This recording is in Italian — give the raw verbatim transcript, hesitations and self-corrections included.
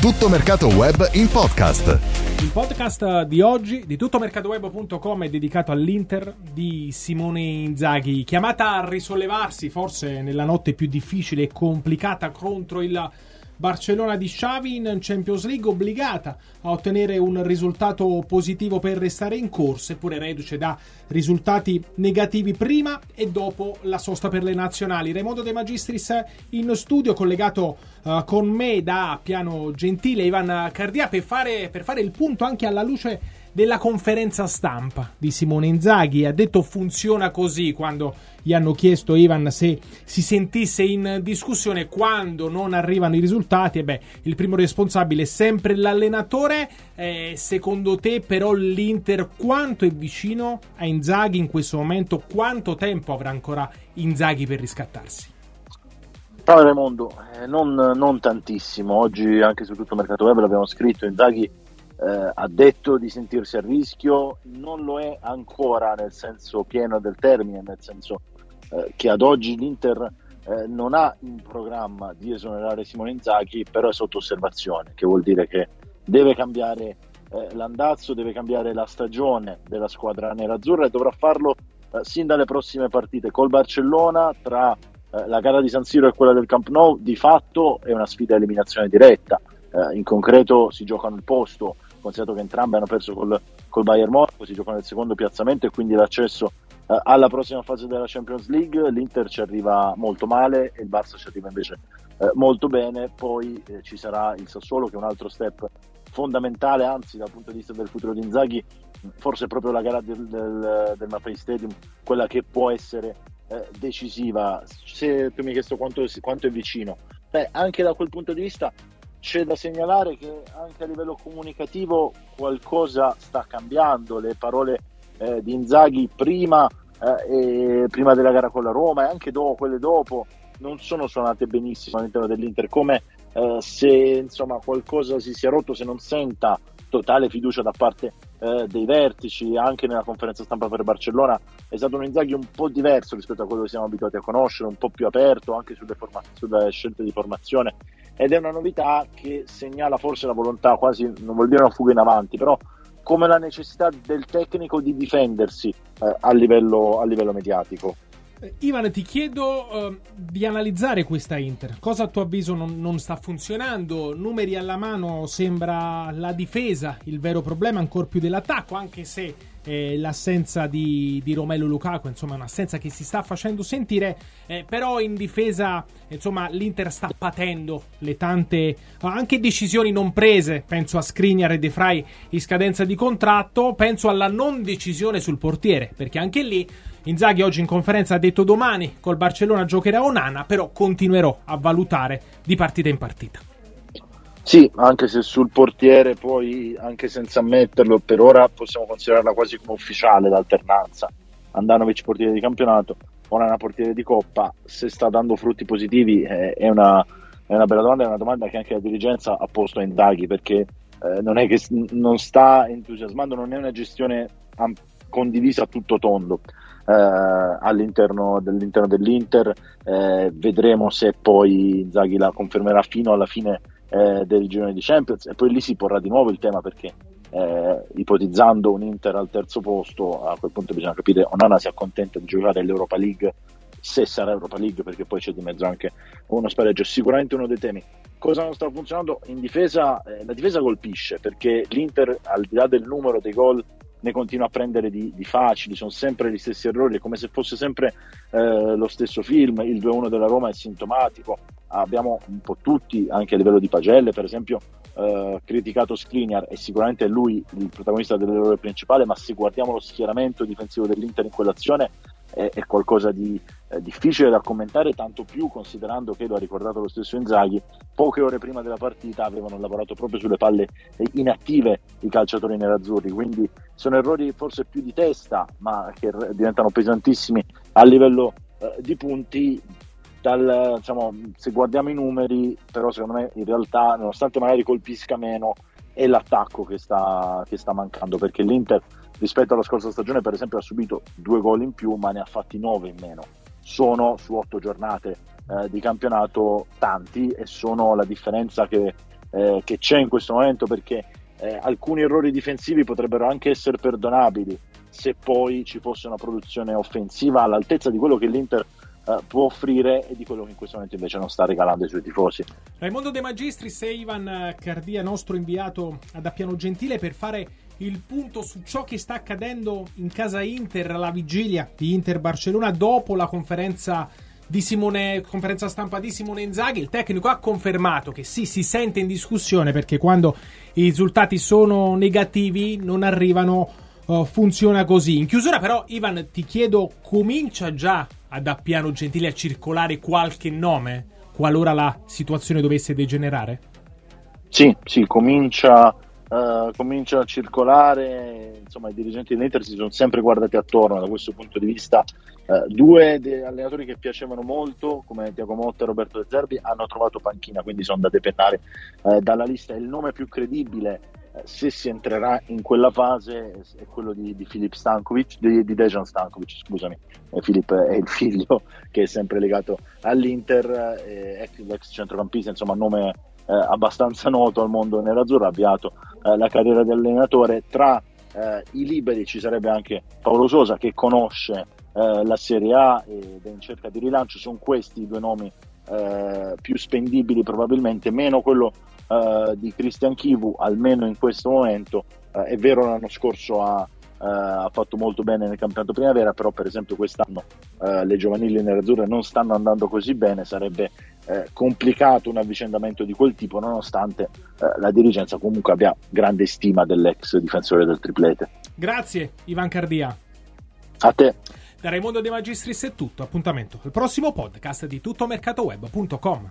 Tutto Mercato Web in podcast. Il podcast di oggi di tutto mercato web punto com è dedicato all'Inter di Simone Inzaghi, chiamata a risollevarsi forse nella notte più difficile e complicata contro il Barcellona di Xavi in Champions League, obbligata a ottenere un risultato positivo per restare in corsa, eppure reduce da risultati negativi prima e dopo la sosta per le nazionali. Remoto De Magistris in studio, collegato uh, con me da Appiano Gentile, Ivan Cardia, per fare, per fare il punto anche alla luce della conferenza stampa di Simone Inzaghi. Ha detto funziona così quando gli hanno chiesto, Ivan, se si sentisse in discussione quando non arrivano i risultati. E beh, il primo responsabile è sempre l'allenatore. Eh, secondo te però l'Inter quanto è vicino a Inzaghi in questo momento? Quanto tempo avrà ancora Inzaghi per riscattarsi? Paolo Raimondo, eh, non, non tantissimo. Oggi anche su tutto Mercato Web l'abbiamo scritto, Inzaghi eh, ha detto di sentirsi a rischio, non lo è ancora nel senso pieno del termine, nel senso che ad oggi l'Inter eh, non ha in programma di esonerare Simone Inzaghi, però è sotto osservazione, che vuol dire che deve cambiare eh, l'andazzo, deve cambiare la stagione della squadra nerazzurra e dovrà farlo eh, sin dalle prossime partite. Col Barcellona, tra eh, la gara di San Siro e quella del Camp Nou, di fatto è una sfida a eliminazione diretta, eh, in concreto si giocano il posto, considerato che entrambe hanno perso col, col Bayern Monaco, si giocano il secondo piazzamento e quindi l'accesso alla prossima fase della Champions League. L'Inter ci arriva molto male e il Barça ci arriva invece eh, molto bene. Poi eh, ci sarà il Sassuolo, che è un altro step fondamentale, anzi dal punto di vista del futuro di Inzaghi forse proprio la gara del, del, del Mapei Stadium, quella che può essere eh, decisiva. Se tu mi hai chiesto quanto, quanto è vicino, beh, anche da quel punto di vista c'è da segnalare che anche a livello comunicativo qualcosa sta cambiando. Le parole Eh, di Inzaghi prima, eh, e prima della gara con la Roma e anche dopo, quelle dopo, non sono suonate benissimo all'interno dell'Inter, come eh, se insomma qualcosa si sia rotto, se non senta totale fiducia da parte eh, dei vertici. Anche nella conferenza stampa per Barcellona è stato un Inzaghi un po' diverso rispetto a quello che siamo abituati a conoscere, un po' più aperto anche sulle, forma- sulle scelte di formazione, ed è una novità che segnala forse la volontà, quasi non vuol dire una fuga in avanti, però come la necessità del tecnico di difendersi eh, a livello, a livello mediatico. Ivan, ti chiedo eh, di analizzare questa Inter. Cosa a tuo avviso non, non sta funzionando? Numeri alla mano sembra la difesa il vero problema, ancor più dell'attacco, anche se eh, l'assenza di, di Romelu Lukaku, insomma un'assenza che si sta facendo sentire, eh, però in difesa insomma l'Inter sta patendo le tante anche decisioni non prese. Penso a Skriniar e De Frey in scadenza di contratto, penso alla non decisione sul portiere, perché anche lì Inzaghi oggi in conferenza ha detto domani col Barcellona giocherà Onana, però continuerò a valutare di partita in partita. Sì, anche se sul portiere poi, anche senza ammetterlo, per ora possiamo considerarla quasi come ufficiale l'alternanza. Handanović portiere di campionato, Onana portiere di coppa. Se sta dando frutti positivi è una, è una bella domanda, è una domanda che anche la dirigenza ha posto a Inzaghi, perché eh, non è che non sta entusiasmando, non è una gestione am- condivisa a tutto tondo. Eh, all'interno, all'interno dell'Inter eh, vedremo se poi Inzaghi la confermerà fino alla fine eh, del girone di Champions, e poi lì si porrà di nuovo il tema, perché eh, ipotizzando un Inter al terzo posto, a quel punto bisogna capire Onana si accontenta di giocare l'Europa League, se sarà Europa League, perché poi c'è di mezzo anche uno spareggio. Sicuramente uno dei temi. Cosa non sta funzionando in difesa? Eh, la difesa colpisce, perché l'Inter, al di là del numero dei gol, ne continua a prendere di, di facili, sono sempre gli stessi errori, è come se fosse sempre eh, lo stesso film. Il due a uno della Roma è sintomatico. Abbiamo un po' tutti, anche a livello di pagelle per esempio, eh, criticato Skriniar, e sicuramente è lui il protagonista dell'errore principale, ma se guardiamo lo schieramento difensivo dell'Inter in quell'azione è, è qualcosa di eh, difficile da commentare, tanto più considerando che, lo ha ricordato lo stesso Inzaghi, poche ore prima della partita avevano lavorato proprio sulle palle inattive i calciatori nerazzurri, quindi sono errori forse più di testa, ma che diventano pesantissimi a livello eh, di punti. Dal, diciamo, se guardiamo i numeri, però secondo me in realtà, nonostante magari colpisca meno, è l'attacco che sta, che sta mancando, perché l'Inter rispetto alla scorsa stagione per esempio ha subito due gol in più ma ne ha fatti nove in meno, sono su otto giornate eh, di campionato tanti, e sono la differenza che, eh, che c'è in questo momento, perché eh, alcuni errori difensivi potrebbero anche essere perdonabili se poi ci fosse una produzione offensiva all'altezza di quello che l'Inter Uh, può offrire e di quello che in questo momento invece non sta regalando ai suoi tifosi. Raimondo De Magistris e Ivan Cardia, nostro inviato ad Appiano Gentile, per fare il punto su ciò che sta accadendo in casa Inter alla vigilia di Inter-Barcellona, dopo la conferenza di Simone, conferenza stampa di Simone Inzaghi. Il tecnico ha confermato che sì, si sente in discussione, perché quando i risultati sono negativi non arrivano, uh, funziona così. In chiusura però, Ivan, ti chiedo, comincia già ad Appiano Gentile a circolare qualche nome qualora la situazione dovesse degenerare? Sì, sì, comincia, uh, comincia a circolare. Insomma, i dirigenti dell'Inter si sono sempre guardati attorno da questo punto di vista. Uh, due de- allenatori che piacevano molto, come Thiago Motta e Roberto De Zerbi, hanno trovato panchina, quindi sono da depennare uh, dalla lista. Il nome più credibile, uh, se si entrerà in quella fase, è quello di, di Filip Stankovic, di, di Dejan Stankovic, scusami. Filip è il figlio, che è sempre legato all'Inter, eh, ex centrocampista, insomma nome eh, abbastanza noto al mondo nerazzurro, ha avviato eh, la carriera di allenatore. Tra eh, i liberi ci sarebbe anche Paolo Sosa, che conosce eh, la Serie A ed è in cerca di rilancio. Sono questi i due nomi eh, più spendibili probabilmente, meno quello eh, di Christian Chivu, almeno in questo momento. Eh, è vero, l'anno scorso ha Uh, ha fatto molto bene nel campionato primavera, però per esempio quest'anno uh, le giovanili nerazzurre non stanno andando così bene, sarebbe uh, complicato un avvicendamento di quel tipo, nonostante uh, la dirigenza comunque abbia grande stima dell'ex difensore del triplete. Grazie Ivan Cardia. A te. Da Raimondo De Magistris è tutto, appuntamento al prossimo podcast di tutto mercato web punto com.